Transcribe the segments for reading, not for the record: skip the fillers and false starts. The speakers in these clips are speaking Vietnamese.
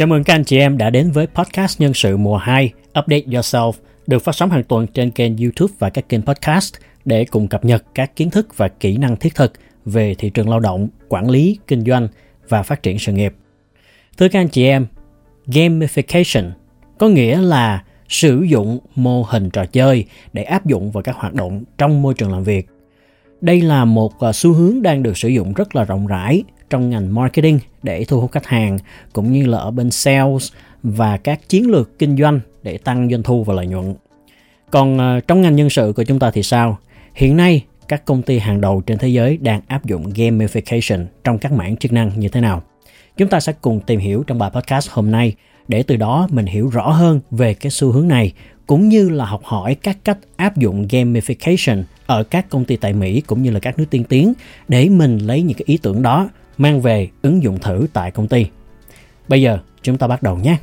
Chào mừng các anh chị em đã đến với Podcast Nhân Sự mùa 2 Update Yourself, được phát sóng hàng tuần trên kênh YouTube và các kênh podcast để cùng cập nhật các kiến thức và kỹ năng thiết thực về thị trường lao động, quản lý, kinh doanh và phát triển sự nghiệp. Thưa các anh chị em, Gamification có nghĩa là sử dụng mô hình trò chơi để áp dụng vào các hoạt động trong môi trường làm việc. Đây là một xu hướng đang được sử dụng rất là rộng rãi trong ngành marketing để thu hút khách hàng, cũng như là ở bên sales và các chiến lược kinh doanh để tăng doanh thu và lợi nhuận. Còn trong ngành nhân sự của chúng ta thì sao? Hiện nay, các công ty hàng đầu trên thế giới đang áp dụng gamification trong các mảng chức năng như thế nào? Chúng ta sẽ cùng tìm hiểu trong bài podcast hôm nay để từ đó mình hiểu rõ hơn về cái xu hướng này, cũng như là học hỏi các cách áp dụng gamification ở các công ty tại Mỹ cũng như là các nước tiên tiến để mình lấy những cái ý tưởng đó mang về ứng dụng thử tại công ty. Bây giờ chúng ta bắt đầu nhé.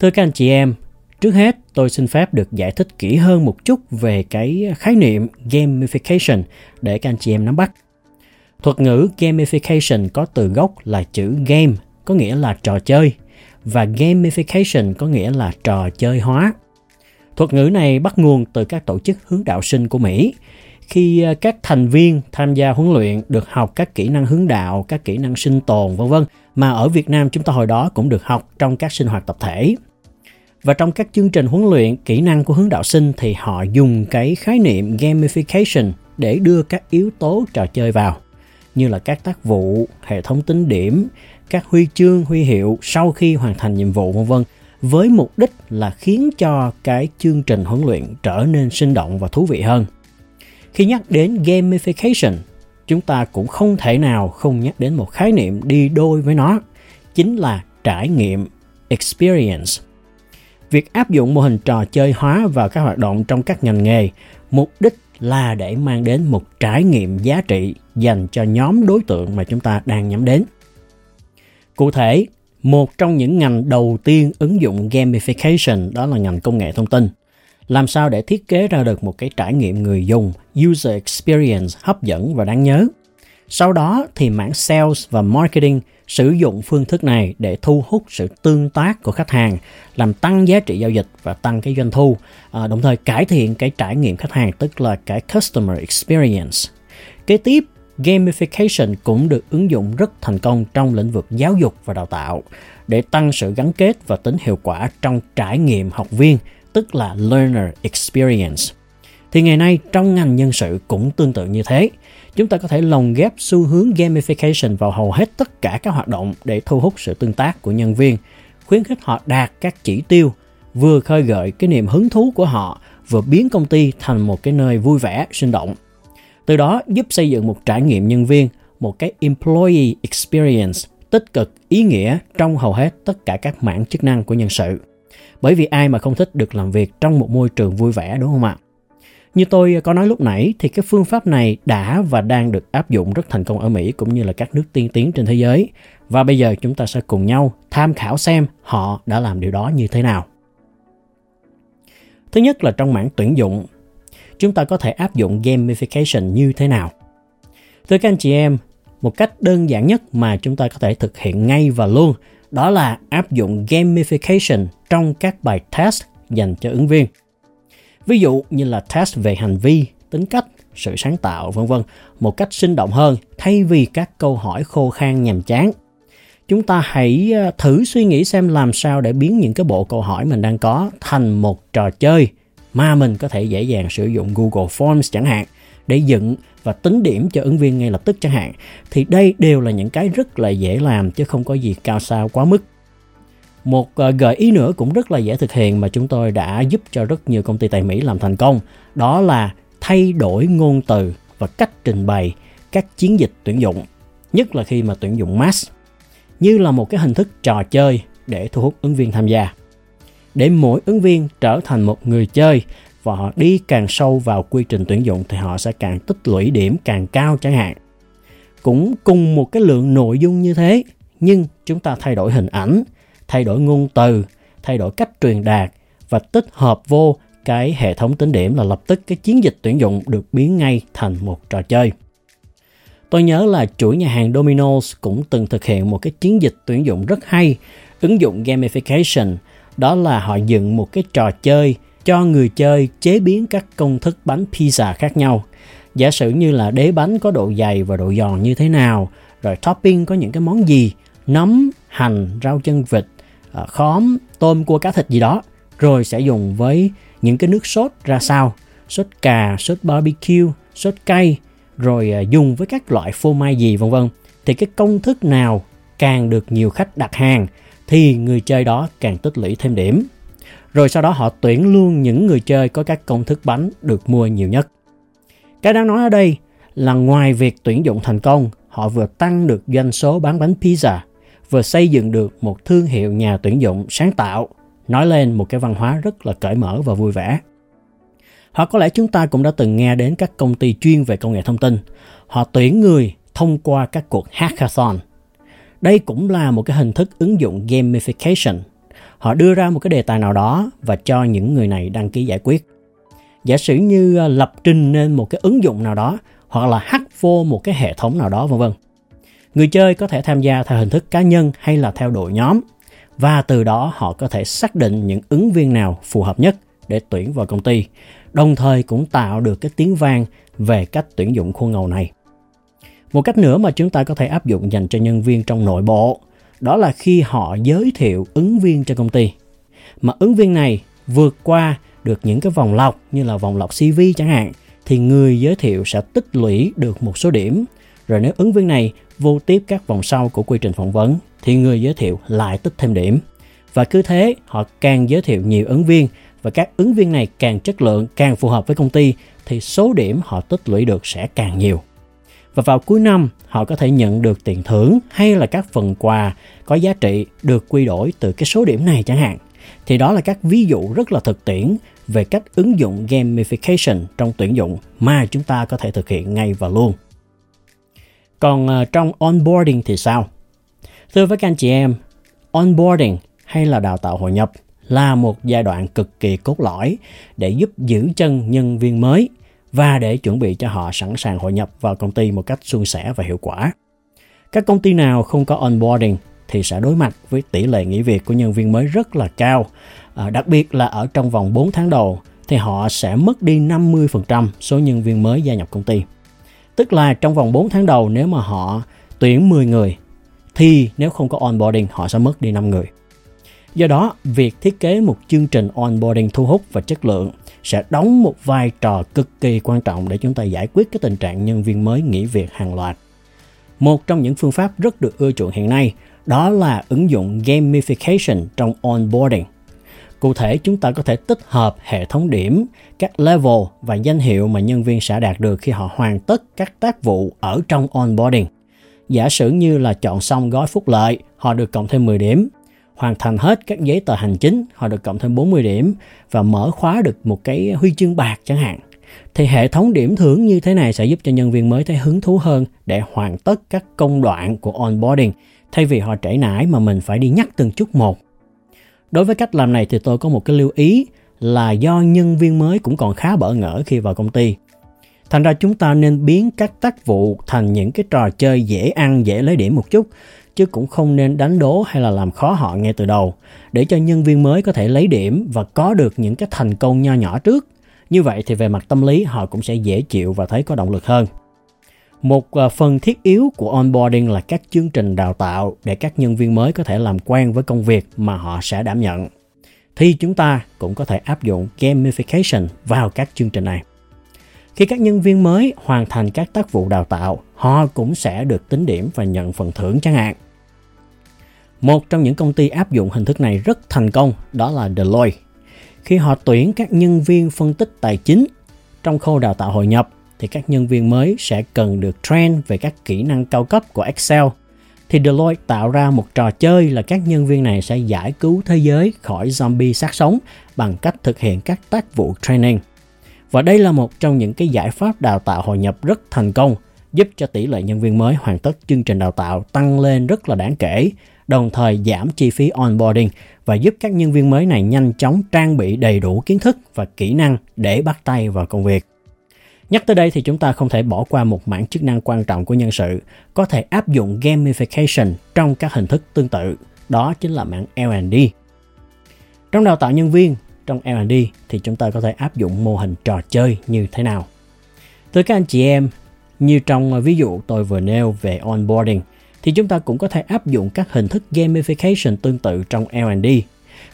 Thưa các anh chị em, trước hết tôi xin phép được giải thích kỹ hơn một chút về cái khái niệm gamification để các anh chị em nắm bắt. Thuật ngữ gamification có từ gốc là chữ game, có nghĩa là trò chơi, và gamification có nghĩa là trò chơi hóa. Thuật ngữ này bắt nguồn từ các tổ chức hướng đạo sinh của Mỹ, khi các thành viên tham gia huấn luyện được học các kỹ năng hướng đạo, các kỹ năng sinh tồn v.v. mà ở Việt Nam chúng ta hồi đó cũng được học trong các sinh hoạt tập thể. Và trong các chương trình huấn luyện kỹ năng của hướng đạo sinh thì họ dùng cái khái niệm gamification để đưa các yếu tố trò chơi vào, như là các tác vụ, hệ thống tính điểm, các huy chương, huy hiệu sau khi hoàn thành nhiệm vụ v.v. với mục đích là khiến cho cái chương trình huấn luyện trở nên sinh động và thú vị hơn. Khi nhắc đến gamification, chúng ta cũng không thể nào không nhắc đến một khái niệm đi đôi với nó, chính là trải nghiệm, experience. Việc áp dụng mô hình trò chơi hóa vào các hoạt động trong các ngành nghề, mục đích là để mang đến một trải nghiệm giá trị dành cho nhóm đối tượng mà chúng ta đang nhắm đến. Cụ thể, một trong những ngành đầu tiên ứng dụng gamification đó là ngành công nghệ thông tin. Làm sao để thiết kế ra được một cái trải nghiệm người dùng, user experience hấp dẫn và đáng nhớ. Sau đó thì mảng sales và marketing sử dụng phương thức này để thu hút sự tương tác của khách hàng, làm tăng giá trị giao dịch và tăng cái doanh thu, đồng thời cải thiện cái trải nghiệm khách hàng, tức là cái customer experience. Kế tiếp, gamification cũng được ứng dụng rất thành công trong lĩnh vực giáo dục và đào tạo để tăng sự gắn kết và tính hiệu quả trong trải nghiệm học viên, tức là learner experience. Thì ngày nay trong ngành nhân sự cũng tương tự như thế. Chúng ta có thể lồng ghép xu hướng gamification vào hầu hết tất cả các hoạt động để thu hút sự tương tác của nhân viên, khuyến khích họ đạt các chỉ tiêu, vừa khơi gợi cái niềm hứng thú của họ, vừa biến công ty thành một cái nơi vui vẻ, sinh động. Từ đó giúp xây dựng một trải nghiệm nhân viên, một cái employee experience tích cực, ý nghĩa trong hầu hết tất cả các mảng chức năng của nhân sự. Bởi vì ai mà không thích được làm việc trong một môi trường vui vẻ, đúng không ạ? Như tôi có nói lúc nãy thì cái phương pháp này đã và đang được áp dụng rất thành công ở Mỹ cũng như là các nước tiên tiến trên thế giới. Và bây giờ chúng ta sẽ cùng nhau tham khảo xem họ đã làm điều đó như thế nào. Thứ nhất là trong mảng tuyển dụng, chúng ta có thể áp dụng gamification như thế nào? Thưa các anh chị em, một cách đơn giản nhất mà chúng ta có thể thực hiện ngay và luôn đó là áp dụng gamification trong các bài test dành cho ứng viên. Ví dụ như là test về hành vi, tính cách, sự sáng tạo v.v. một cách sinh động hơn thay vì các câu hỏi khô khan nhàm chán. Chúng ta hãy thử suy nghĩ xem làm sao để biến những cái bộ câu hỏi mình đang có thành một trò chơi mà mình có thể dễ dàng sử dụng Google Forms chẳng hạn để dựng và tính điểm cho ứng viên ngay lập tức chẳng hạn. Thì đây đều là những cái rất là dễ làm chứ không có gì cao sao quá mức. Một gợi ý nữa cũng rất là dễ thực hiện mà chúng tôi đã giúp cho rất nhiều công ty tại Mỹ làm thành công, đó là thay đổi ngôn từ và cách trình bày các chiến dịch tuyển dụng, nhất là khi mà tuyển dụng mass, như là một cái hình thức trò chơi để thu hút ứng viên tham gia. Để mỗi ứng viên trở thành một người chơi và họ đi càng sâu vào quy trình tuyển dụng thì họ sẽ càng tích lũy điểm càng cao chẳng hạn. Cũng cùng một cái lượng nội dung như thế, nhưng chúng ta thay đổi hình ảnh, thay đổi ngôn từ, thay đổi cách truyền đạt và tích hợp vô cái hệ thống tính điểm là lập tức cái chiến dịch tuyển dụng được biến ngay thành một trò chơi. Tôi nhớ là chuỗi nhà hàng Domino's cũng từng thực hiện một cái chiến dịch tuyển dụng rất hay, ứng dụng gamification, đó là họ dựng một cái trò chơi cho người chơi chế biến các công thức bánh pizza khác nhau. Giả sử như là đế bánh có độ dày và độ giòn như thế nào, rồi topping có những cái món gì, nấm, hành, rau chân vịt, khóm, tôm, cua, cá thịt gì đó, rồi sẽ dùng với những cái nước sốt ra sao, sốt cà, sốt barbecue, sốt cay, rồi dùng với các loại phô mai gì vân vân. Thì cái công thức nào càng được nhiều khách đặt hàng thì người chơi đó càng tích lũy thêm điểm. Rồi sau đó họ tuyển luôn những người chơi có các công thức bánh được mua nhiều nhất. Cái đáng nói ở đây là ngoài việc tuyển dụng thành công, họ vừa tăng được doanh số bán bánh pizza, vừa xây dựng được một thương hiệu nhà tuyển dụng sáng tạo, nói lên một cái văn hóa rất là cởi mở và vui vẻ. Hoặc có lẽ chúng ta cũng đã từng nghe đến các công ty chuyên về công nghệ thông tin. Họ tuyển người thông qua các cuộc hackathon. Đây cũng là một cái hình thức ứng dụng gamification. Họ đưa ra một cái đề tài nào đó và cho những người này đăng ký giải quyết. Giả sử như lập trình nên một cái ứng dụng nào đó, hoặc là hack vô một cái hệ thống nào đó vân vân. Người chơi có thể tham gia theo hình thức cá nhân hay là theo đội nhóm, và từ đó họ có thể xác định những ứng viên nào phù hợp nhất để tuyển vào công ty, đồng thời cũng tạo được cái tiếng vang về cách tuyển dụng khuôn ngầu này. Một cách nữa mà chúng ta có thể áp dụng dành cho nhân viên trong nội bộ, đó là khi họ giới thiệu ứng viên cho công ty, mà ứng viên này vượt qua được những cái vòng lọc như là vòng lọc CV chẳng hạn, thì người giới thiệu sẽ tích lũy được một số điểm. Rồi nếu ứng viên này vô tiếp các vòng sau của quy trình phỏng vấn thì người giới thiệu lại tích thêm điểm. Và cứ thế họ càng giới thiệu nhiều ứng viên, và các ứng viên này càng chất lượng, càng phù hợp với công ty, thì số điểm họ tích lũy được sẽ càng nhiều. Và vào cuối năm, họ có thể nhận được tiền thưởng hay là các phần quà có giá trị được quy đổi từ cái số điểm này chẳng hạn. Thì đó là các ví dụ rất là thực tiễn về cách ứng dụng gamification trong tuyển dụng mà chúng ta có thể thực hiện ngay và luôn. Còn trong onboarding thì sao? Thưa với các anh chị em, onboarding hay là đào tạo hội nhập là một giai đoạn cực kỳ cốt lõi để giúp giữ chân nhân viên mới và để chuẩn bị cho họ sẵn sàng hội nhập vào công ty một cách suôn sẻ và hiệu quả. Các công ty nào không có onboarding thì sẽ đối mặt với tỷ lệ nghỉ việc của nhân viên mới rất là cao, đặc biệt là ở trong vòng 4 tháng đầu thì họ sẽ mất đi 50% số nhân viên mới gia nhập công ty. Tức là trong vòng 4 tháng đầu, nếu mà họ tuyển 10 người thì nếu không có onboarding họ sẽ mất đi 5 người. Do đó, việc thiết kế một chương trình onboarding thu hút và chất lượng sẽ đóng một vai trò cực kỳ quan trọng để chúng ta giải quyết cái tình trạng nhân viên mới nghỉ việc hàng loạt. Một trong những phương pháp rất được ưa chuộng hiện nay đó là ứng dụng gamification trong onboarding. Cụ thể, chúng ta có thể tích hợp hệ thống điểm, các level và danh hiệu mà nhân viên sẽ đạt được khi họ hoàn tất các tác vụ ở trong onboarding. Giả sử như là chọn xong gói phúc lợi, họ được cộng thêm 10 điểm. Hoàn thành hết các giấy tờ hành chính, họ được cộng thêm 40 điểm và mở khóa được một cái huy chương bạc chẳng hạn. Thì hệ thống điểm thưởng như thế này sẽ giúp cho nhân viên mới thấy hứng thú hơn để hoàn tất các công đoạn của onboarding, thay vì họ trễ nải mà mình phải đi nhắc từng chút một. Đối với cách làm này thì tôi có một cái lưu ý là do nhân viên mới cũng còn khá bỡ ngỡ khi vào công ty. Thành ra chúng ta nên biến các tác vụ thành những cái trò chơi dễ ăn, dễ lấy điểm một chút, chứ cũng không nên đánh đố hay là làm khó họ ngay từ đầu, để cho nhân viên mới có thể lấy điểm và có được những cái thành công nho nhỏ trước. Như vậy thì về mặt tâm lý họ cũng sẽ dễ chịu và thấy có động lực hơn. Một phần thiết yếu của onboarding là các chương trình đào tạo để các nhân viên mới có thể làm quen với công việc mà họ sẽ đảm nhận. Thì chúng ta cũng có thể áp dụng gamification vào các chương trình này. Khi các nhân viên mới hoàn thành các tác vụ đào tạo, họ cũng sẽ được tính điểm và nhận phần thưởng chẳng hạn. Một trong những công ty áp dụng hình thức này rất thành công đó là Deloitte. Khi họ tuyển các nhân viên phân tích tài chính trong khâu đào tạo hội nhập, thì các nhân viên mới sẽ cần được train về các kỹ năng cao cấp của Excel. Thì Deloitte tạo ra một trò chơi là các nhân viên này sẽ giải cứu thế giới khỏi zombie xác sống bằng cách thực hiện các tác vụ training. Và đây là một trong những cái giải pháp đào tạo hội nhập rất thành công, giúp cho tỷ lệ nhân viên mới hoàn tất chương trình đào tạo tăng lên rất là đáng kể, đồng thời giảm chi phí onboarding và giúp các nhân viên mới này nhanh chóng trang bị đầy đủ kiến thức và kỹ năng để bắt tay vào công việc. Nhắc tới đây thì chúng ta không thể bỏ qua một mảng chức năng quan trọng của nhân sự có thể áp dụng gamification trong các hình thức tương tự, đó chính là mảng L&D. Trong đào tạo nhân viên, trong L&D thì chúng ta có thể áp dụng mô hình trò chơi như thế nào? Thưa các anh chị em, như trong ví dụ tôi vừa nêu về onboarding, thì chúng ta cũng có thể áp dụng các hình thức gamification tương tự trong L&D.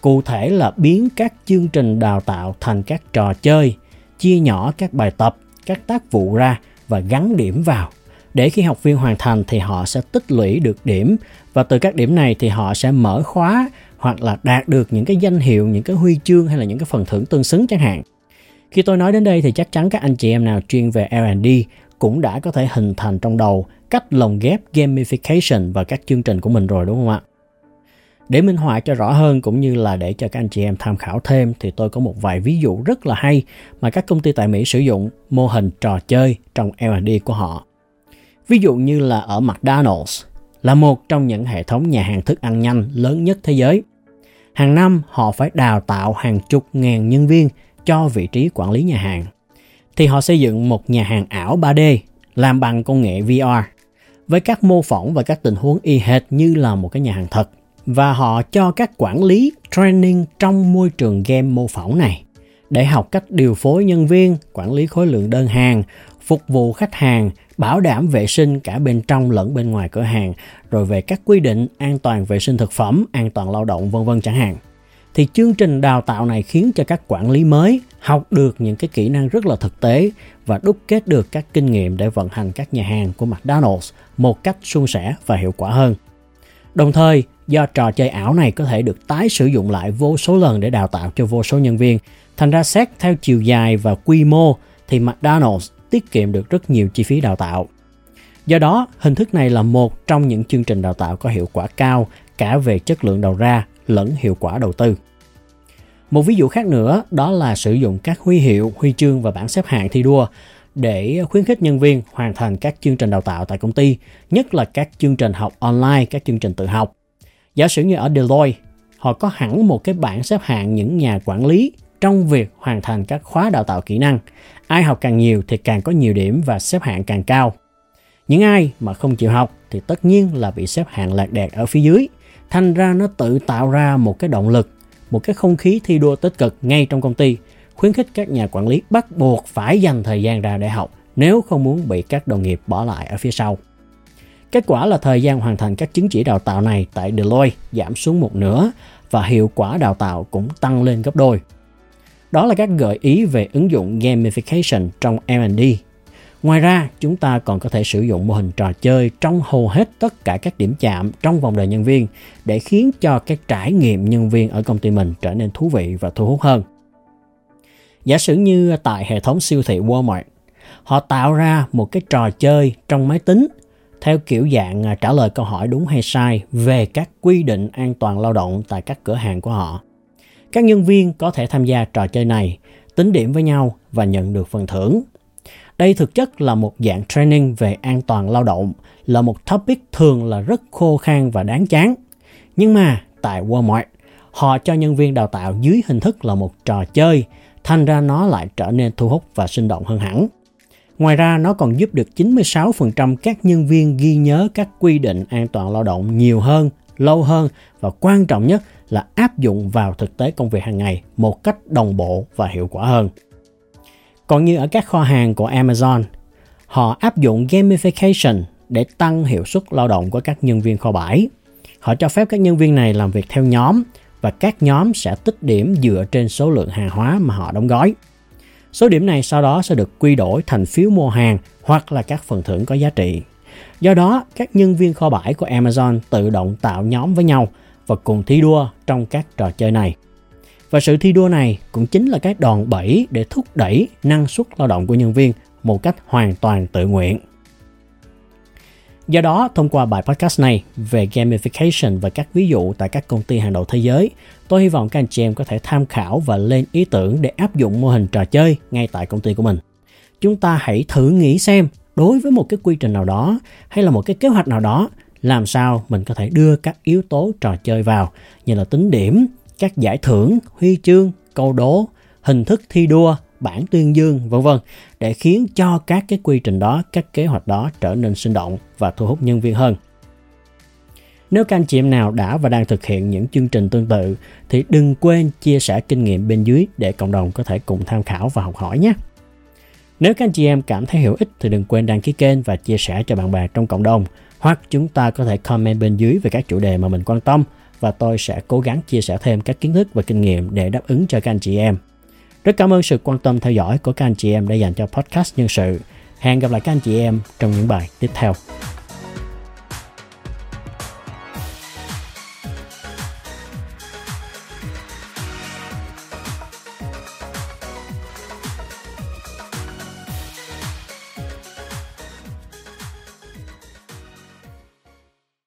Cụ thể là biến các chương trình đào tạo thành các trò chơi, chia nhỏ các bài tập, các tác vụ ra và gắn điểm vào. Để khi học viên hoàn thành thì họ sẽ tích lũy được điểm và từ các điểm này thì họ sẽ mở khóa hoặc là đạt được những cái danh hiệu, những cái huy chương hay là những cái phần thưởng tương xứng chẳng hạn. Khi tôi nói đến đây thì chắc chắn các anh chị em nào chuyên về L&D cũng đã có thể hình thành trong đầu cách lồng ghép gamification vào các chương trình của mình rồi đúng không ạ? Để minh họa cho rõ hơn cũng như là để cho các anh chị em tham khảo thêm thì tôi có một vài ví dụ rất là hay mà các công ty tại Mỹ sử dụng mô hình trò chơi trong L&D của họ. Ví dụ như là ở McDonald's là một trong những hệ thống nhà hàng thức ăn nhanh lớn nhất thế giới. Hàng năm họ phải đào tạo hàng chục ngàn nhân viên cho vị trí quản lý nhà hàng. Thì họ xây dựng một nhà hàng ảo 3D làm bằng công nghệ VR với các mô phỏng và các tình huống y hệt như là một cái nhà hàng thật. Và họ cho các quản lý training trong môi trường game mô phỏng này để học cách điều phối nhân viên, quản lý khối lượng đơn hàng, phục vụ khách hàng, bảo đảm vệ sinh cả bên trong lẫn bên ngoài cửa hàng, rồi về các quy định an toàn vệ sinh thực phẩm, an toàn lao động vân vân chẳng hạn. Thì chương trình đào tạo này khiến cho các quản lý mới học được những cái kỹ năng rất là thực tế và đúc kết được các kinh nghiệm để vận hành các nhà hàng của McDonald's một cách suôn sẻ và hiệu quả hơn. Đồng thời, do trò chơi ảo này có thể được tái sử dụng lại vô số lần để đào tạo cho vô số nhân viên, thành ra xét theo chiều dài và quy mô thì McDonald's tiết kiệm được rất nhiều chi phí đào tạo. Do đó, hình thức này là một trong những chương trình đào tạo có hiệu quả cao cả về chất lượng đầu ra lẫn hiệu quả đầu tư. Một ví dụ khác nữa đó là sử dụng các huy hiệu, huy chương và bảng xếp hạng thi đua để khuyến khích nhân viên hoàn thành các chương trình đào tạo tại công ty, nhất là các chương trình học online, các chương trình tự học. Giả sử như ở Deloitte, họ có hẳn một cái bảng xếp hạng những nhà quản lý trong việc hoàn thành các khóa đào tạo kỹ năng. Ai học càng nhiều thì càng có nhiều điểm và xếp hạng càng cao. Những ai mà không chịu học thì tất nhiên là bị xếp hạng lạc đẹt ở phía dưới. Thành ra nó tự tạo ra một cái động lực, một cái không khí thi đua tích cực ngay trong công ty, khuyến khích các nhà quản lý bắt buộc phải dành thời gian ra để học nếu không muốn bị các đồng nghiệp bỏ lại ở phía sau. Kết quả là thời gian hoàn thành các chứng chỉ đào tạo này tại Deloitte giảm xuống một nửa và hiệu quả đào tạo cũng tăng lên gấp đôi. Đó là các gợi ý về ứng dụng gamification trong L&D. Ngoài ra, chúng ta còn có thể sử dụng mô hình trò chơi trong hầu hết tất cả các điểm chạm trong vòng đời nhân viên để khiến cho cái trải nghiệm nhân viên ở công ty mình trở nên thú vị và thu hút hơn. Giả sử như tại hệ thống siêu thị Walmart, họ tạo ra một cái trò chơi trong máy tính theo kiểu dạng trả lời câu hỏi đúng hay sai về các quy định an toàn lao động tại các cửa hàng của họ. Các nhân viên có thể tham gia trò chơi này, tính điểm với nhau và nhận được phần thưởng. Đây thực chất là một dạng training về an toàn lao động, là một topic thường là rất khô khan và đáng chán. Nhưng mà tại Walmart, họ cho nhân viên đào tạo dưới hình thức là một trò chơi, thành ra nó lại trở nên thu hút và sinh động hơn hẳn. Ngoài ra, nó còn giúp được 96% các nhân viên ghi nhớ các quy định an toàn lao động nhiều hơn, lâu hơn và quan trọng nhất là áp dụng vào thực tế công việc hàng ngày một cách đồng bộ và hiệu quả hơn. Còn như ở các kho hàng của Amazon, họ áp dụng gamification để tăng hiệu suất lao động của các nhân viên kho bãi. Họ cho phép các nhân viên này làm việc theo nhóm và các nhóm sẽ tích điểm dựa trên số lượng hàng hóa mà họ đóng gói. Số điểm này sau đó sẽ được quy đổi thành phiếu mua hàng hoặc là các phần thưởng có giá trị. Do đó, các nhân viên kho bãi của Amazon tự động tạo nhóm với nhau và cùng thi đua trong các trò chơi này. Và sự thi đua này cũng chính là cái đòn bẩy để thúc đẩy năng suất lao động của nhân viên một cách hoàn toàn tự nguyện. Do đó, thông qua bài podcast này về gamification và các ví dụ tại các công ty hàng đầu thế giới, tôi hy vọng các anh chị em có thể tham khảo và lên ý tưởng để áp dụng mô hình trò chơi ngay tại công ty của mình. Chúng ta hãy thử nghĩ xem đối với một cái quy trình nào đó hay là một cái kế hoạch nào đó làm sao mình có thể đưa các yếu tố trò chơi vào như là tính điểm, các giải thưởng, huy chương, câu đố, hình thức thi đua, bản tuyên dương, v.v. để khiến cho các cái quy trình đó, các kế hoạch đó trở nên sinh động và thu hút nhân viên hơn. Nếu các anh chị em nào đã và đang thực hiện những chương trình tương tự thì đừng quên chia sẻ kinh nghiệm bên dưới để cộng đồng có thể cùng tham khảo và học hỏi nhé. Nếu các anh chị em cảm thấy hữu ích thì đừng quên đăng ký kênh và chia sẻ cho bạn bè trong cộng đồng, hoặc chúng ta có thể comment bên dưới về các chủ đề mà mình quan tâm và tôi sẽ cố gắng chia sẻ thêm các kiến thức và kinh nghiệm để đáp ứng cho các anh chị em. Rất cảm ơn sự quan tâm theo dõi của các anh chị em đã dành cho Podcast Nhân Sự. Hẹn gặp lại các anh chị em trong những bài tiếp theo.